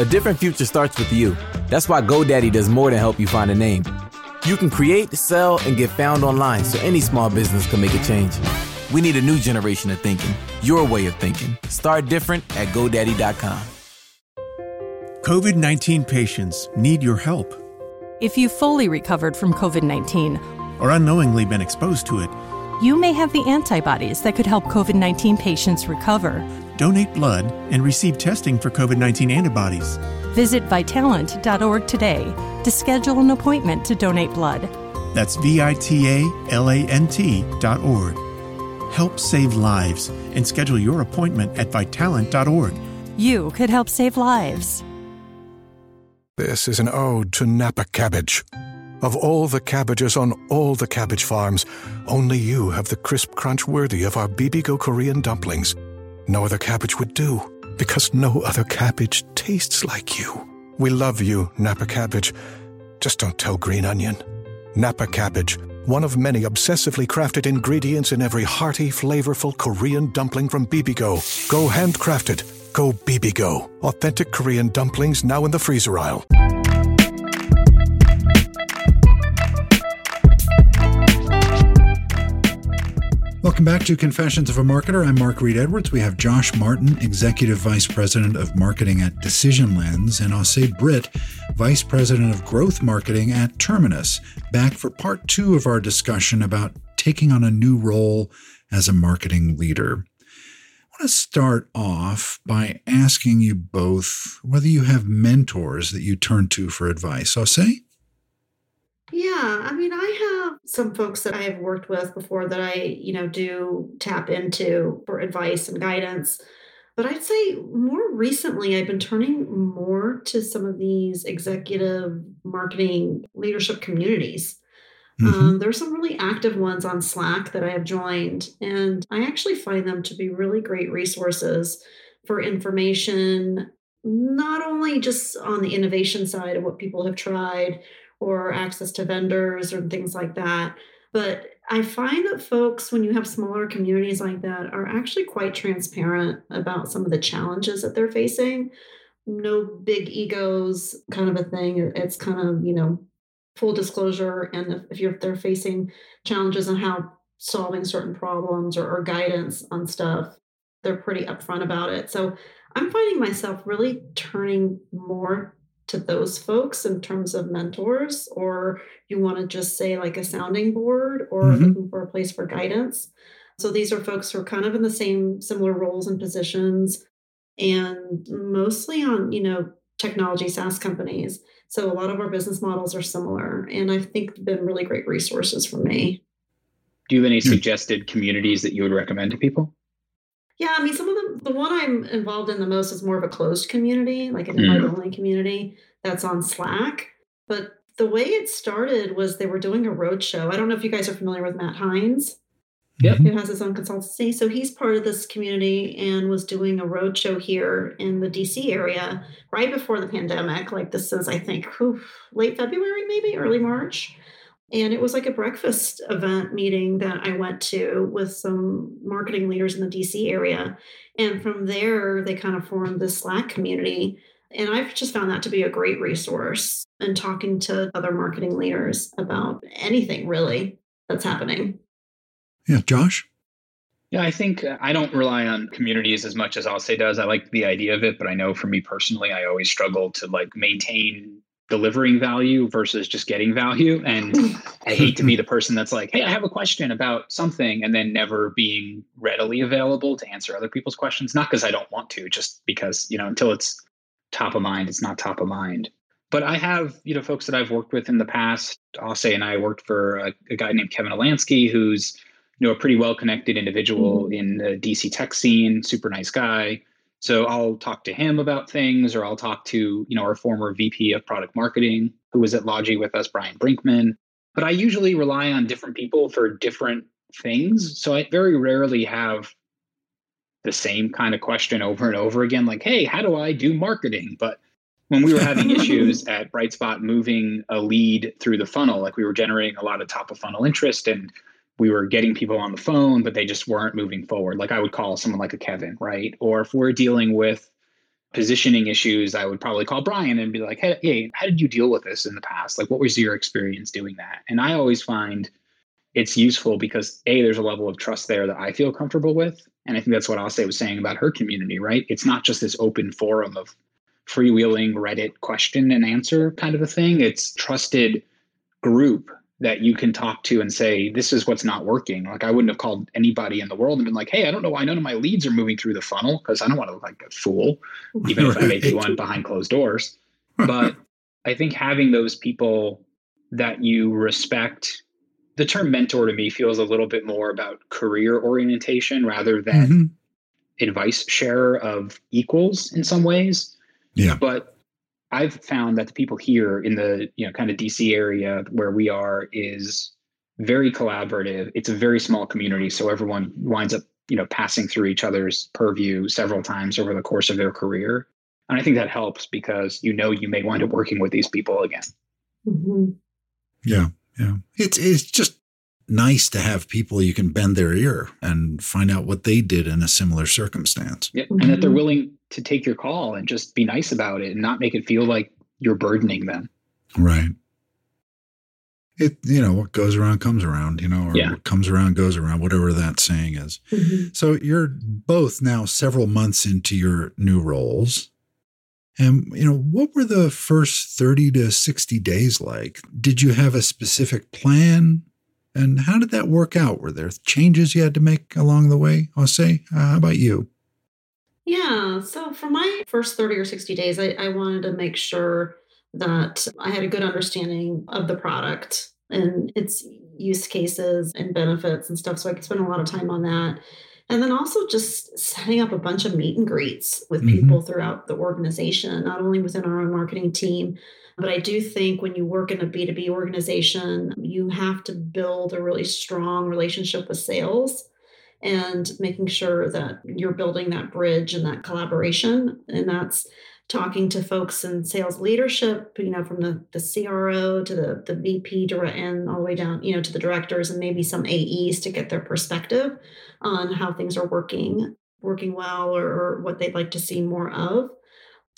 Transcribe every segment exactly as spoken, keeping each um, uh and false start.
A different future starts with you. That's why GoDaddy does more than help you find a name. You can create, sell, and get found online so any small business can make a change. We need a new generation of thinking, your way of thinking. Start different at GoDaddy dot com. COVID nineteen patients need your help. If you fully recovered from COVID nineteen or unknowingly been exposed to it, you may have the antibodies that could help COVID nineteen patients recover. Donate blood and receive testing for COVID nineteen antibodies. Visit Vitalant dot org today to schedule an appointment to donate blood. That's V I T A L A N T dot org. Help save lives and schedule your appointment at Vitalant dot org. You could help save lives. This is an ode to Napa cabbage. Of all the cabbages on all the cabbage farms, only you have the crisp crunch worthy of our Bibigo Korean dumplings. No other cabbage would do, because no other cabbage tastes like you. We love you, Napa cabbage. Just don't tell Green Onion. Napa cabbage, one of many obsessively crafted ingredients in every hearty, flavorful Korean dumpling from Bibigo. Go handcrafted. Go Bibigo. Authentic Korean dumplings now in the freezer aisle. Welcome back to Confessions of a Marketer. I'm Mark Reed Edwards. We have Josh Martin, Executive Vice President of Marketing at Decision Lens, and Osei Britt, Vice President of Growth Marketing at Terminus, back for part two of our discussion about taking on a new role as a marketing leader. To start off by asking you both whether you have mentors that you turn to for advice. Osei? Yeah, I mean, I have some folks that I have worked with before that I, you know, do tap into for advice and guidance. But I'd say more recently, I've been turning more to some of these executive marketing leadership communities. Um, there's some really active ones on Slack that I have joined, and I actually find them to be really great resources for information, not only just on the innovation side of what people have tried or access to vendors or things like that, but I find that folks, when you have smaller communities like that, are actually quite transparent about some of the challenges that they're facing. No big egos kind of a thing. It's kind of, you know, full disclosure, and if you're if they're facing challenges on how solving certain problems or, or guidance on stuff, they're pretty upfront about it. So I'm finding myself really turning more to those folks in terms of mentors, or you want to just say like a sounding board, or mm-hmm. looking for a place for guidance. So these are folks who are kind of in the same similar roles and positions, and mostly on, you know, technology SaaS companies. So a lot of our business models are similar, and I think they've been really great resources for me. Do you have any suggested communities that you would recommend to people? Yeah, I mean, some of them, the one I'm involved in the most is more of a closed community, like an invite-only mm. community that's on Slack. But the way it started was they were doing a roadshow. I don't know if you guys are familiar with Matt Hines, yep. who has his own consultancy. So he's part of this community and was doing a roadshow here in the D C area right before the pandemic. Like this is, I think, whew, late February, maybe early March. And it was like a breakfast event meeting that I went to with some marketing leaders in the D C area. And from there, they kind of formed this Slack community. And I've just found that to be a great resource in talking to other marketing leaders about anything really that's happening. Yeah, Josh? Yeah, I think I don't rely on communities as much as Osei does. I like the idea of it, but I know for me personally, I always struggle to like maintain delivering value versus just getting value. And I hate to be the person that's like, hey, I have a question about something, and then never being readily available to answer other people's questions. Not because I don't want to, just because, you know, until it's top of mind, it's not top of mind. But I have, you know, folks that I've worked with in the past. Osei and I worked for a, a guy named Kevin Alansky, who's you know, a pretty well-connected individual mm-hmm. in the D C tech scene, super nice guy. So I'll talk to him about things, or I'll talk to, you know, our former V P of product marketing, who was at Logi with us, Brian Brinkman. But I usually rely on different people for different things. So I very rarely have the same kind of question over and over again, like, hey, how do I do marketing? But when we were having issues at Brightspot moving a lead through the funnel, like we were generating a lot of top of funnel interest, and we were getting people on the phone, but they just weren't moving forward. Like I would call someone like a Kevin, right? Or if we're dealing with positioning issues, I would probably call Brian and be like, hey, hey, how did you deal with this in the past? Like, what was your experience doing that? And I always find it's useful because A, there's a level of trust there that I feel comfortable with. And I think that's what Alse was saying about her community, right? It's not just this open forum of freewheeling Reddit question and answer kind of a thing. It's trusted group that you can talk to and say, this is what's not working. Like, I wouldn't have called anybody in the world and been like, hey, I don't know why none of my leads are moving through the funnel, because I don't want to look like a fool, even if I may be one behind closed doors. But I think having those people that you respect, the term mentor to me feels a little bit more about career orientation rather than mm-hmm. advice sharer of equals in some ways. Yeah. But I've found that the people here in the, you know, kind of D C area where we are is very collaborative. It's a very small community, so everyone winds up, you know, passing through each other's purview several times over the course of their career. And I think that helps because, you know, you may wind up working with these people again. Mm-hmm. Yeah. Yeah. It's, it's just nice to have people you can bend their ear and find out what they did in a similar circumstance. Yeah. Mm-hmm. And that they're willing to take your call and just be nice about it and not make it feel like you're burdening them. Right. It, you know, what goes around comes around, you know, or yeah. what comes around goes around, whatever that saying is. Mm-hmm. So you're both now several months into your new roles. And, you know, what were the first thirty to sixty days like? Did you have a specific plan? And how did that work out? Were there changes you had to make along the way? I'll say, uh, how about you? Yeah. So for my first thirty or sixty days, I, I wanted to make sure that I had a good understanding of the product and its use cases and benefits and stuff. So I could spend a lot of time on that. And then also just setting up a bunch of meet and greets with mm-hmm. people throughout the organization, not only within our own marketing team, but I do think when you work in a B two B organization, you have to build a really strong relationship with sales and making sure that you're building that bridge and that collaboration. And that's talking to folks in sales leadership, you know, from the, the C R O to the, the V P direct and all the way down, you know, to the directors and maybe some A Es to get their perspective on how things are working, working well, or, or what they'd like to see more of.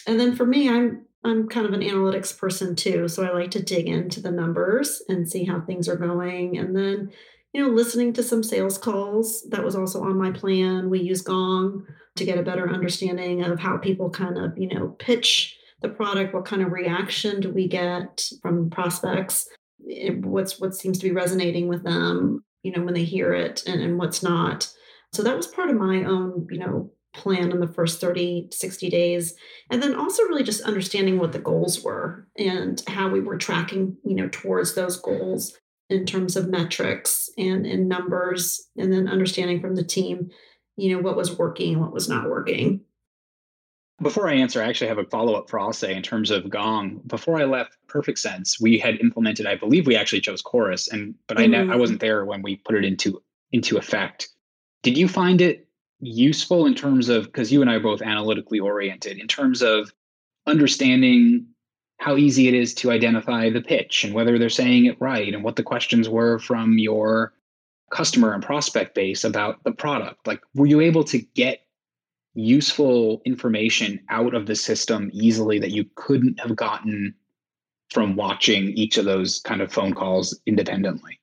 And then for me, I'm I'm kind of an analytics person too. So I like to dig into the numbers and see how things are going. And then, you know, listening to some sales calls, that was also on my plan. We use Gong to get a better understanding of how people kind of, you know, pitch the product. What kind of reaction do we get from prospects? What's what seems to be resonating with them, you know, when they hear it and, and what's not. So that was part of my own, you know, plan in the first thirty, sixty days. And then also really just understanding what the goals were and how we were tracking, you know, towards those goals in terms of metrics and in numbers, and then understanding from the team, you know, what was working and what was not working. Before I answer, I actually have a follow-up for Alse in terms of Gong. Before I left Perfect Sense, we had implemented, I believe we actually chose Chorus, and but mm-hmm. I ne- I wasn't there when we put it into into effect. Did you find it useful in terms of, because you and I are both analytically oriented, in terms of understanding how easy it is to identify the pitch and whether they're saying it right and what the questions were from your customer and prospect base about the product? Like, were you able to get useful information out of the system easily that you couldn't have gotten from watching each of those kind of phone calls independently?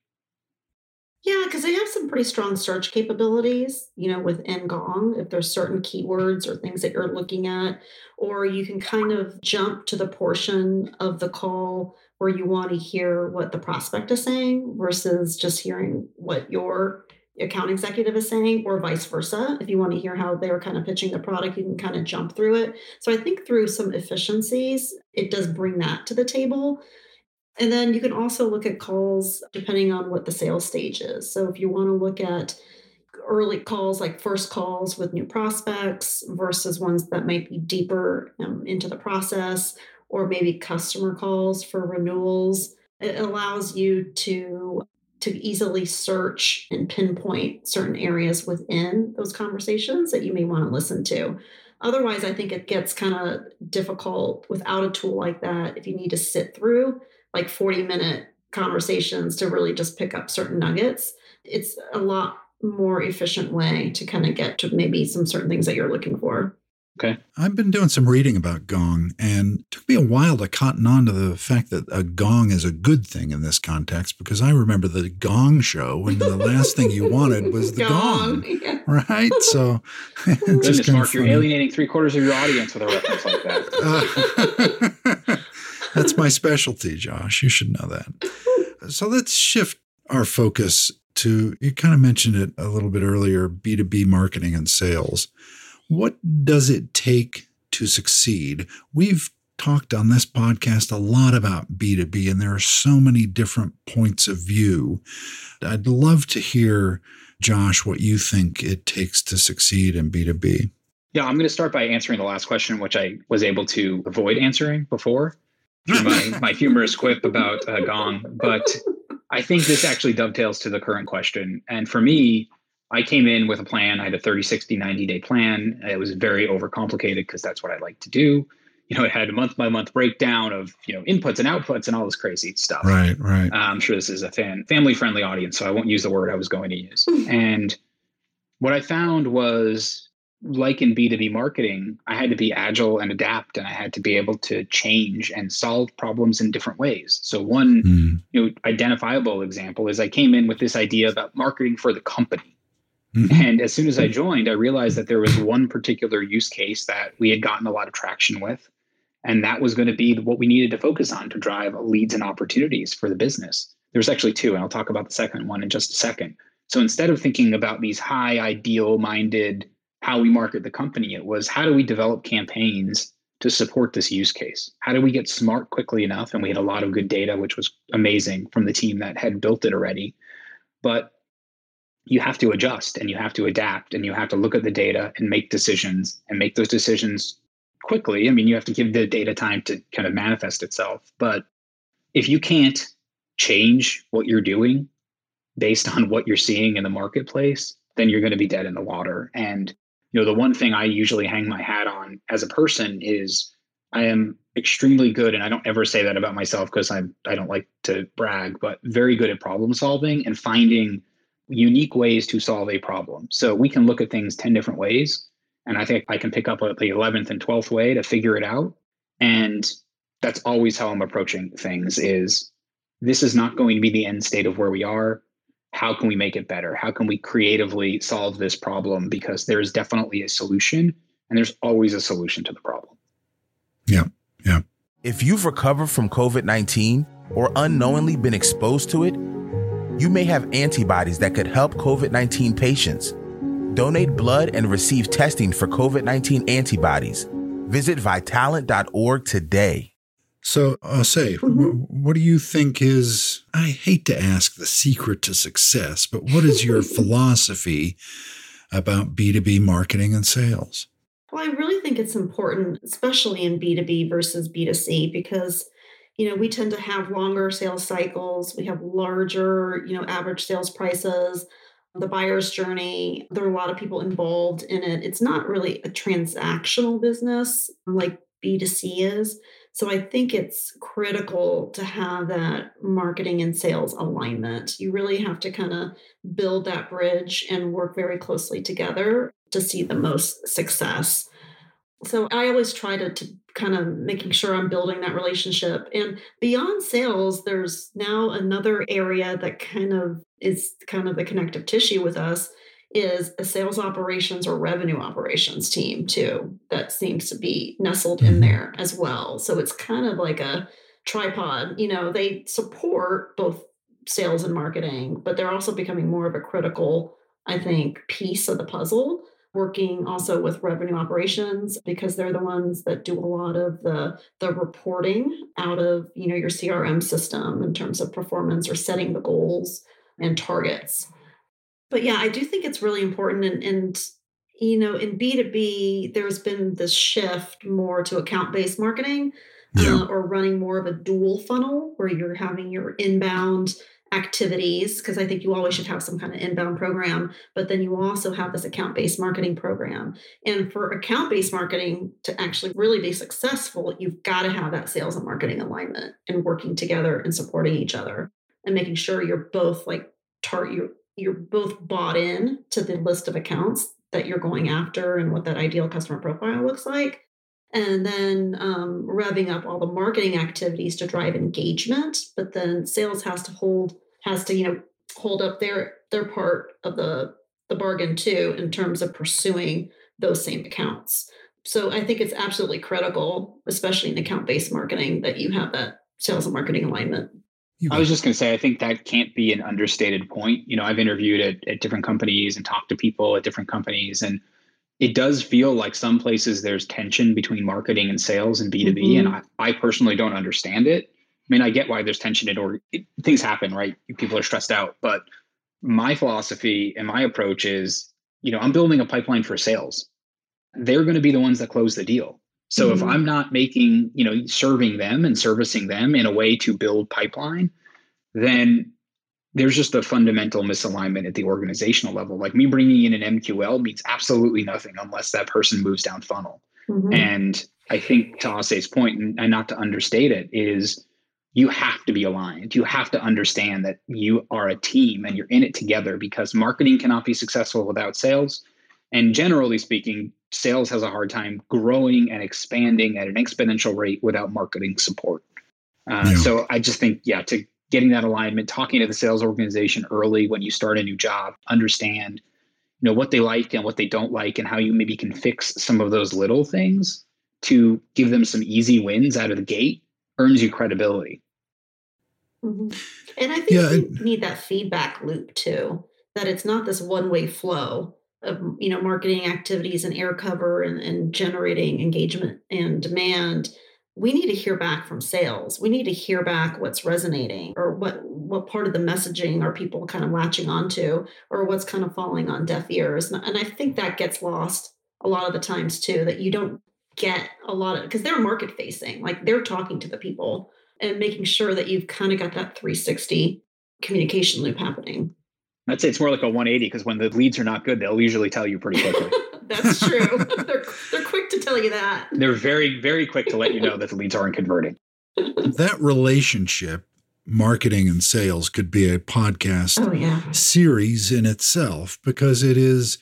Yeah, because they have some pretty strong search capabilities, you know, within Gong, if there's certain keywords or things that you're looking at, or you can kind of jump to the portion of the call where you want to hear what the prospect is saying versus just hearing what your account executive is saying, or vice versa. If you want to hear how they're kind of pitching the product, you can kind of jump through it. So I think through some efficiencies, it does bring that to the table. And then you can also look at calls depending on what the sales stage is. So if you want to look at early calls, like first calls with new prospects versus ones that might be deeper um, into the process, or maybe customer calls for renewals, it allows you to, to easily search and pinpoint certain areas within those conversations that you may want to listen to. Otherwise, I think it gets kind of difficult without a tool like that if you need to sit through like forty minute conversations to really just pick up certain nuggets. It's a lot more efficient way to kind of get to maybe some certain things that you're looking for. Okay. I've been doing some reading about Gong, and it took me a while to cotton on to the fact that a gong is a good thing in this context, because I remember the Gong show, and the last thing you wanted was the gong, gong yeah. right? So, goodness, Mark, you're alienating three quarters of your audience with a reference like that. Uh, that's my specialty, Josh. You should know that. So let's shift our focus to, you kind of mentioned it a little bit earlier, B two B marketing and sales. What does it take to succeed? We've talked on this podcast a lot about B two B, and there are so many different points of view. I'd love to hear, Josh, what you think it takes to succeed in B two B. Yeah, I'm going to start by answering the last question, which I was able to avoid answering before through my, my humorous quip about uh, Gong. But I think this actually dovetails to the current question. And for me, I came in with a plan. I had a thirty, sixty, ninety day plan. It was very overcomplicated because that's what I like to do. You know, it had a month by month breakdown of, you know, inputs and outputs and all this crazy stuff. Right, right. Uh, I'm sure this is a fan, family friendly audience, so I won't use the word I was going to use. And what I found was, like in B two B marketing, I had to be agile and adapt, and I had to be able to change and solve problems in different ways. So one mm. you know, identifiable example is I came in with this idea about marketing for the company. Mm-hmm. And as soon as I joined, I realized that there was one particular use case that we had gotten a lot of traction with, and that was going to be what we needed to focus on to drive leads and opportunities for the business. There's actually two, and I'll talk about the second one in just a second. So instead of thinking about these high ideal-minded, how we market the company, it was, how do we develop campaigns to support this use case? How do we get smart quickly enough? And we had a lot of good data, which was amazing from the team that had built it already. But you have to adjust, and you have to adapt, and you have to look at the data and make decisions, and make those decisions quickly. I mean, you have to give the data time to kind of manifest itself. But if you can't change what you're doing based on what you're seeing in the marketplace, then you're going to be dead in the water. And, you know, the one thing I usually hang my hat on as a person is I am extremely good, and I don't ever say that about myself because I I don't like to brag, but very good at problem solving and finding unique ways to solve a problem. So we can look at things ten different ways, and I think I can pick up the eleventh and twelfth way to figure it out. And that's always how I'm approaching things, is this is not going to be the end state of where we are. How can we make it better? How can we creatively solve this problem? Because there is definitely a solution, and there's always a solution to the problem. Yeah, yeah. If you've recovered from COVID nineteen or unknowingly been exposed to it, you may have antibodies that could help COVID nineteen patients. Donate blood and receive testing for COVID nineteen antibodies. Visit Vitalant dot org today. So, I'll say, mm-hmm. w- what do you think is, I hate to ask the secret to success, but what is your philosophy about B two B marketing and sales? Well, I really think it's important, especially in B two B versus B two C, because you know, we tend to have longer sales cycles. We have larger, you know, average sales prices, the buyer's journey. There are a lot of people involved in it. It's not really a transactional business like B two C is. So I think it's critical to have that marketing and sales alignment. You really have to kind of build that bridge and work very closely together to see the most success. So I always try to, to kind of making sure I'm building that relationship. And beyond sales, there's now another area that kind of is kind of the connective tissue with us, is a sales operations or revenue operations team too. That seems to be nestled in there as well. So it's kind of like a tripod, you know, they support both sales and marketing, but they're also becoming more of a critical, I think, piece of the puzzle, working also with revenue operations, because they're the ones that do a lot of the, the reporting out of, you know, your C R M system in terms of performance or setting the goals and targets. But yeah, I do think it's really important. And, and you know, in B two B, there's been this shift more to account-based marketing, yeah. uh, or running more of a dual funnel where you're having your inbound activities, because I think you always should have some kind of inbound program, but then you also have this account-based marketing program. And for account-based marketing to actually really be successful, you've got to have that sales and marketing alignment and working together and supporting each other and making sure you're both like tar- you're, you're both bought in to the list of accounts that you're going after and what that ideal customer profile looks like. And then um, revving up all the marketing activities to drive engagement. But then sales has to hold, has to, you know, hold up their, their part of the, the bargain too, in terms of pursuing those same accounts. So I think it's absolutely critical, especially in account-based marketing, that you have that sales and marketing alignment. I was just going to say, I think that can't be an understated point. You know, I've interviewed at, at different companies and talked to people at different companies, and it does feel like some places there's tension between marketing and sales and B two B. Mm-hmm. And I, I personally don't understand it. I mean, I get why there's tension in org- it, things happen, right? People are stressed out. But my philosophy and my approach is, you know, I'm building a pipeline for sales. They're going to be the ones that close the deal. So mm-hmm. if I'm not making, you know, serving them and servicing them in a way to build pipeline, then there's just a fundamental misalignment at the organizational level. Like me bringing in an M Q L means absolutely nothing unless that person moves down funnel. Mm-hmm. And I think to Ase's point, and not to understate it, is you have to be aligned. You have to understand that you are a team and you're in it together, because marketing cannot be successful without sales. And generally speaking, sales has a hard time growing and expanding at an exponential rate without marketing support. Uh, yeah. So I just think, yeah, to getting that alignment, talking to the sales organization early when you start a new job, understand, you know, what they like and what they don't like and how you maybe can fix some of those little things to give them some easy wins out of the gate earns you credibility. Mm-hmm. And I think yeah, you I, need that feedback loop too, that it's not this one-way flow of, you know, marketing activities and air cover and, and generating engagement and demand. We need to hear back from sales. We need to hear back what's resonating, or what, what part of the messaging are people kind of latching onto, or what's kind of falling on deaf ears. And I think that gets lost a lot of the times too, that you don't get a lot of, because they're market facing, like they're talking to the people and making sure that you've kind of got that three sixty communication loop happening. I'd say it's more like a one eighty, because when the leads are not good, they'll usually tell you pretty quickly. That's true. they're they're quick to tell you that. They're very, very quick to let you know that the leads aren't converting. That relationship, marketing and sales, could be a podcast oh, yeah. series in itself, because it is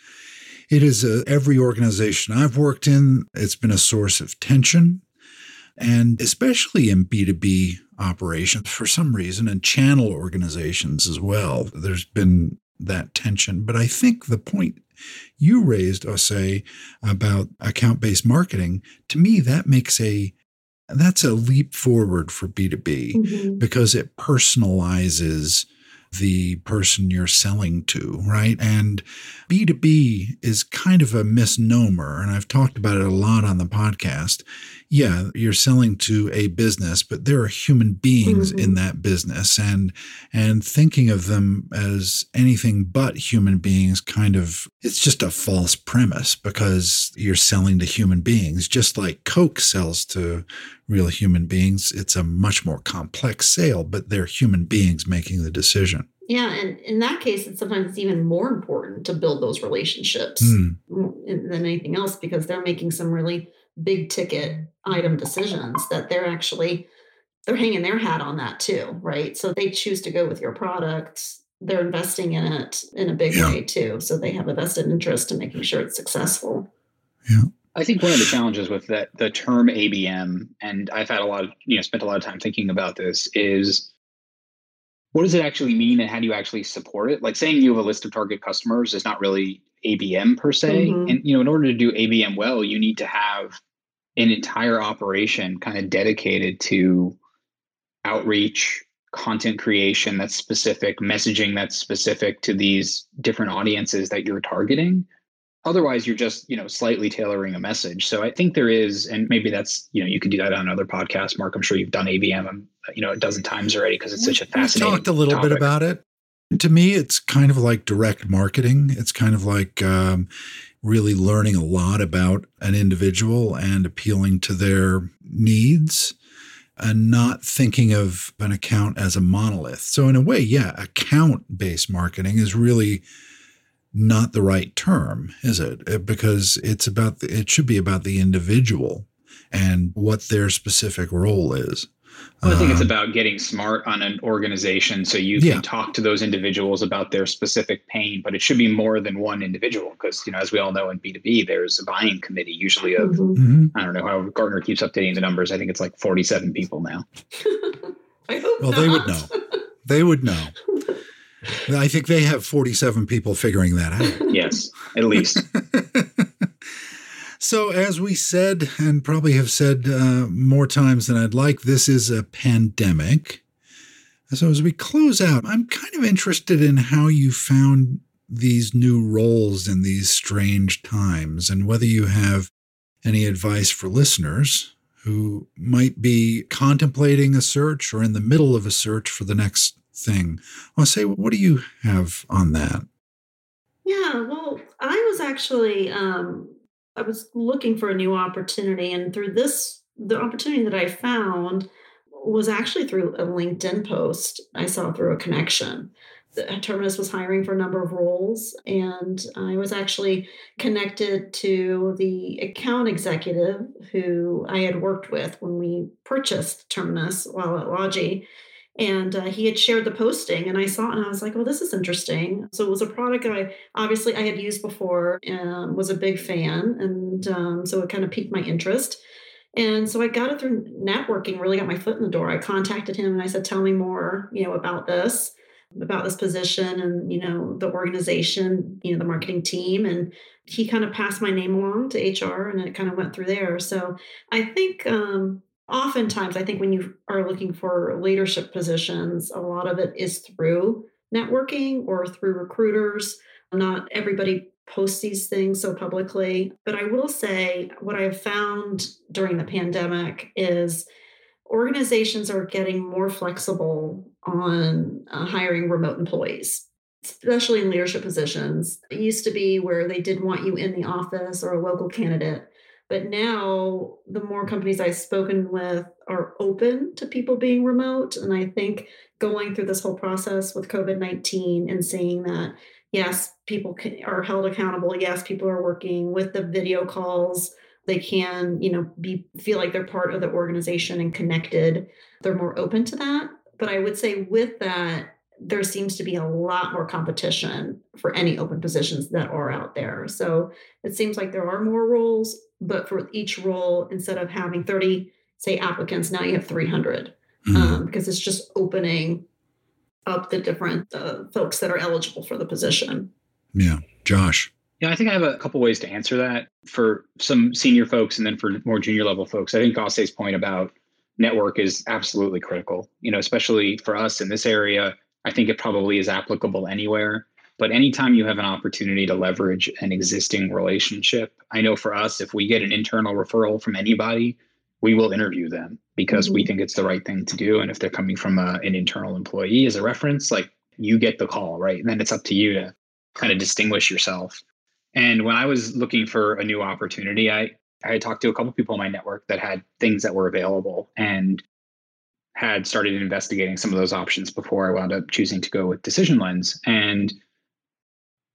it is a, every organization I've worked in, it's been a source of tension. And especially in B two B operations, for some reason, and channel organizations as well, there's been that tension. But I think the point you raised, Ase, about account-based marketing, to me, that makes a that's a leap forward for B two B mm-hmm. because it personalizes the person you're selling to, right? And B two B is kind of a misnomer, and I've talked about it a lot on the podcast. Yeah, you're selling to a business, but there are human beings mm-hmm. in that business, and and thinking of them as anything but human beings kind of, it's just a false premise, because you're selling to human beings. Just like Coke sells to real human beings, it's a much more complex sale, but they're human beings making the decision. Yeah, and in that case, it's sometimes even more important to build those relationships mm. than anything else, because they're making some really big ticket item decisions that they're actually, they're hanging their hat on that too, right? So they choose to go with your products. They're investing in it in a big yeah. way too. So they have a vested interest in making sure it's successful. Yeah. I think one of the challenges with that, the term A B M, and I've had a lot of, you know, spent a lot of time thinking about this, is what does it actually mean and how do you actually support it? Like saying you have a list of target customers is not really A B M per se. Mm-hmm. And, you know, in order to do A B M well, you need to have an entire operation kind of dedicated to outreach, content creation that's specific, messaging that's specific to these different audiences that you're targeting. Otherwise, you're just, you know, slightly tailoring a message. So I think there is, and maybe that's, you know, you can do that on other podcasts. Mark, I'm sure you've done A B M, you know, a dozen times already, because it's such a fascinating topic. We talked a little topic. bit about it. To me, it's kind of like direct marketing. It's kind of like um, really learning a lot about an individual and appealing to their needs, and not thinking of an account as a monolith. So in a way, yeah, account-based marketing is really not the right term, is it? Because it's about the, it should be about the individual and what their specific role is. Well, I think uh, it's about getting smart on an organization so you can yeah. talk to those individuals about their specific pain, but it should be more than one individual because, you know, as we all know in B two B, there's a buying committee usually of, mm-hmm. I don't know how Gartner keeps updating the numbers. I think it's like forty-seven people now. I hope well, not. They would know. They would know. I think they have forty-seven people figuring that out. Yes, at least. So as we said, and probably have said uh, more times than I'd like, this is a pandemic. So as we close out, I'm kind of interested in how you found these new roles in these strange times and whether you have any advice for listeners who might be contemplating a search or in the middle of a search for the next thing. I'll say, what do you have on that? Yeah, well, I was actually... Um I was looking for a new opportunity, and through this, the opportunity that I found was actually through a LinkedIn post I saw through a connection. The Terminus was hiring for a number of roles, and I was actually connected to the account executive who I had worked with when we purchased Terminus while at Logi. And uh, he had shared the posting, and I saw it, and I was like, well, this is interesting. So it was a product that I obviously I had used before and was a big fan. And um, so it kind of piqued my interest. And so I got it through networking, really got my foot in the door. I contacted him and I said, tell me more, you know, about this, about this position and, you know, the organization, you know, the marketing team. And he kind of passed my name along to H R, and it kind of went through there. So I think... Um, Oftentimes, I think when you are looking for leadership positions, a lot of it is through networking or through recruiters. Not everybody posts these things so publicly. But I will say what I've found during the pandemic is organizations are getting more flexible on uh, hiring remote employees, especially in leadership positions. It used to be where they did want you in the office or a local candidate. But now the more companies I've spoken with are open to people being remote. And I think going through this whole process with COVID nineteen and seeing that, yes, people can, are held accountable. Yes, people are working with the video calls. They can, you know, be feel like they're part of the organization and connected. They're more open to that. But I would say with that, there seems to be a lot more competition for any open positions that are out there. So it seems like there are more roles, but for each role, instead of having thirty, say, applicants, now you have three hundred mm-hmm. um, because it's just opening up the different uh, folks that are eligible for the position. Yeah. Josh. Yeah, I think I have a couple ways to answer that for some senior folks and then for more junior level folks. I think Gossay's point about network is absolutely critical, you know, especially for us in this area. I think it probably is applicable anywhere, but anytime you have an opportunity to leverage an existing relationship, I know for us, if we get an internal referral from anybody, we will interview them because mm-hmm. we think it's the right thing to do. And if they're coming from a, an internal employee as a reference, like you get the call, right? And then it's up to you to kind of distinguish yourself. And when I was looking for a new opportunity, I, I had talked to a couple of people in my network that had things that were available and had started investigating some of those options before I wound up choosing to go with Decision Lens. And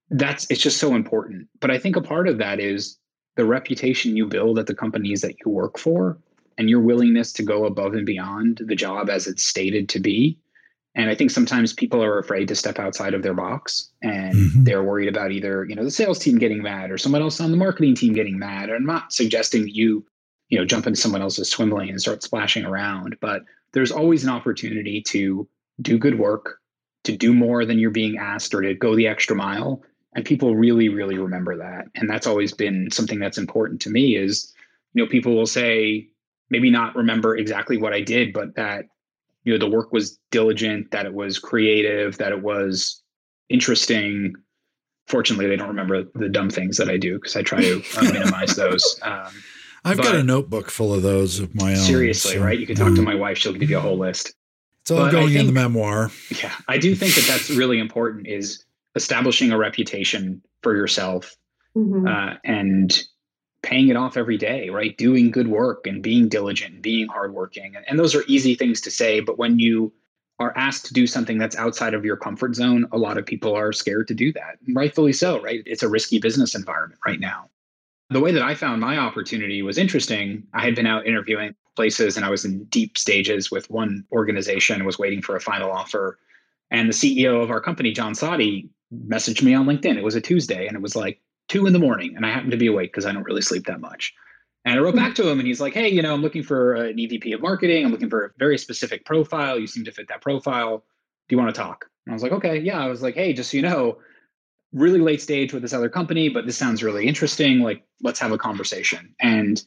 that's, it's just so important. But I think a part of that is the reputation you build at the companies that you work for and your willingness to go above and beyond the job as it's stated to be. And I think sometimes people are afraid to step outside of their box and mm-hmm. they're worried about either, you know, the sales team getting mad or someone else on the marketing team getting mad. And I'm not suggesting that you, you know, jump into someone else's swim lane and start splashing around, but there's always an opportunity to do good work, to do more than you're being asked, or to go the extra mile. And people really, really remember that. And that's always been something that's important to me is, you know, people will say, maybe not remember exactly what I did, but that, you know, the work was diligent, that it was creative, that it was interesting. Fortunately, they don't remember the dumb things that I do because I try to uh, minimize those. Um, I've but got a notebook full of those of my own. Seriously, so. Right? You can talk to my wife. She'll give you a whole list. It's all but going think, in the memoir. Yeah. I do think that that's really important is establishing a reputation for yourself mm-hmm. uh, and paying it off every day, right? Doing good work and being diligent and being hardworking. And, and those are easy things to say. But when you are asked to do something that's outside of your comfort zone, a lot of people are scared to do that. Rightfully so, right? It's a risky business environment right now. The way that I found my opportunity was interesting. I had been out interviewing places, and I was in deep stages with one organization, was waiting for a final offer. And the C E O of our company, John Soddy, messaged me on LinkedIn. It was a Tuesday, and it was like two in the morning, and I happened to be awake because I don't really sleep that much. And I wrote back to him, and he's like, hey, you know, I'm looking for an E V P of marketing. I'm looking for a very specific profile. You seem to fit that profile. Do you want to talk? And I was like, okay, yeah. I was like, hey, just so you know, really late stage with this other company, but this sounds really interesting. Like, let's have a conversation. And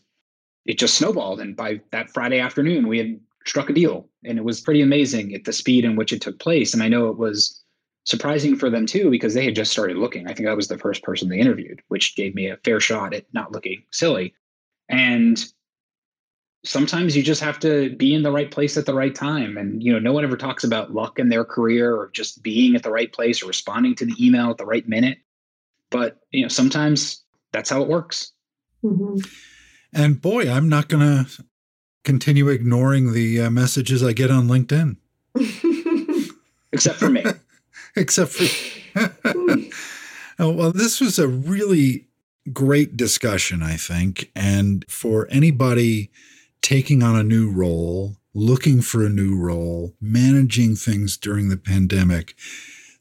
it just snowballed. And by that Friday afternoon, we had struck a deal, and it was pretty amazing at the speed in which it took place. And I know it was surprising for them too, because they had just started looking. I think I was the first person they interviewed, which gave me a fair shot at not looking silly. And sometimes you just have to be in the right place at the right time. And, you know, no one ever talks about luck in their career or just being at the right place or responding to the email at the right minute. But, you know, sometimes that's how it works. Mm-hmm. And boy, I'm not going to continue ignoring the uh, messages I get on LinkedIn. Except for me. Except for oh, well, this was a really great discussion, I think. And for anybody taking on a new role, looking for a new role, managing things during the pandemic,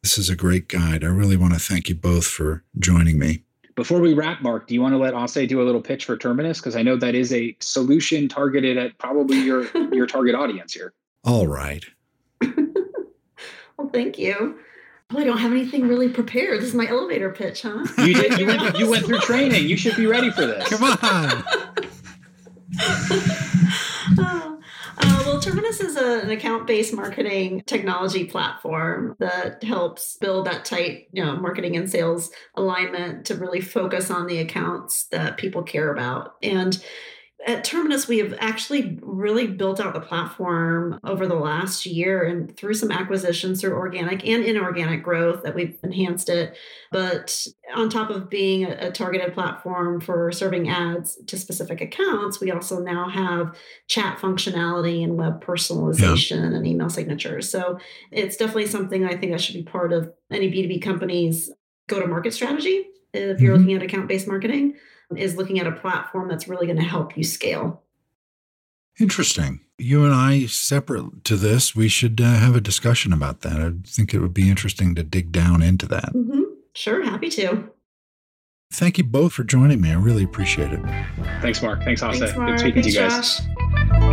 this is a great guide. I really want to thank you both for joining me. Before we wrap, Mark, do you want to let Ase do a little pitch for Terminus? Because I know that is a solution targeted at probably your, your target audience here. All right. Well, thank you. Oh, I don't have anything really prepared. This is my elevator pitch, huh? You did. You went, you went through training. You should be ready for this. Come on. uh, uh, well, Terminus is a, an account-based marketing technology platform that helps build that tight, you know, marketing and sales alignment to really focus on the accounts that people care about. And at Terminus, we have actually really built out the platform over the last year, and through some acquisitions, through organic and inorganic growth, that we've enhanced it. But on top of being a targeted platform for serving ads to specific accounts, we also now have chat functionality and web personalization yeah. and email signatures. So it's definitely something I think that should be part of any B two B company's go-to-market strategy if you're mm-hmm. looking at account-based marketing. Is looking at a platform that's really going to help you scale. Interesting. You and I, separate to this, we should uh, have a discussion about that. I think it would be interesting to dig down into that. Mm-hmm. Sure. Happy to. Thank you both for joining me. I really appreciate it. Thanks, Mark. Thanks, Asa. Thanks, Mark. Good speaking Thanks, to you guys. Josh.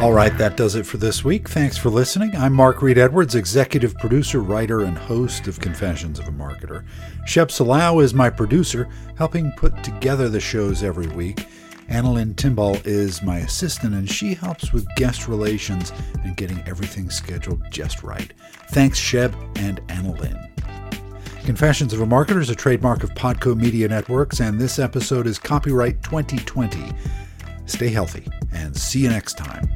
All right. That does it for this week. Thanks for listening. I'm Mark Reed Edwards, executive producer, writer, and host of Confessions of a Marketer. Shep Salau is my producer, helping put together the shows every week. Annalyn Timbal is my assistant, and she helps with guest relations and getting everything scheduled just right. Thanks, Shep and Annalyn. Confessions of a Marketer is a trademark of Podco Media Networks, and this episode is copyright twenty twenty. Stay healthy, and see you next time.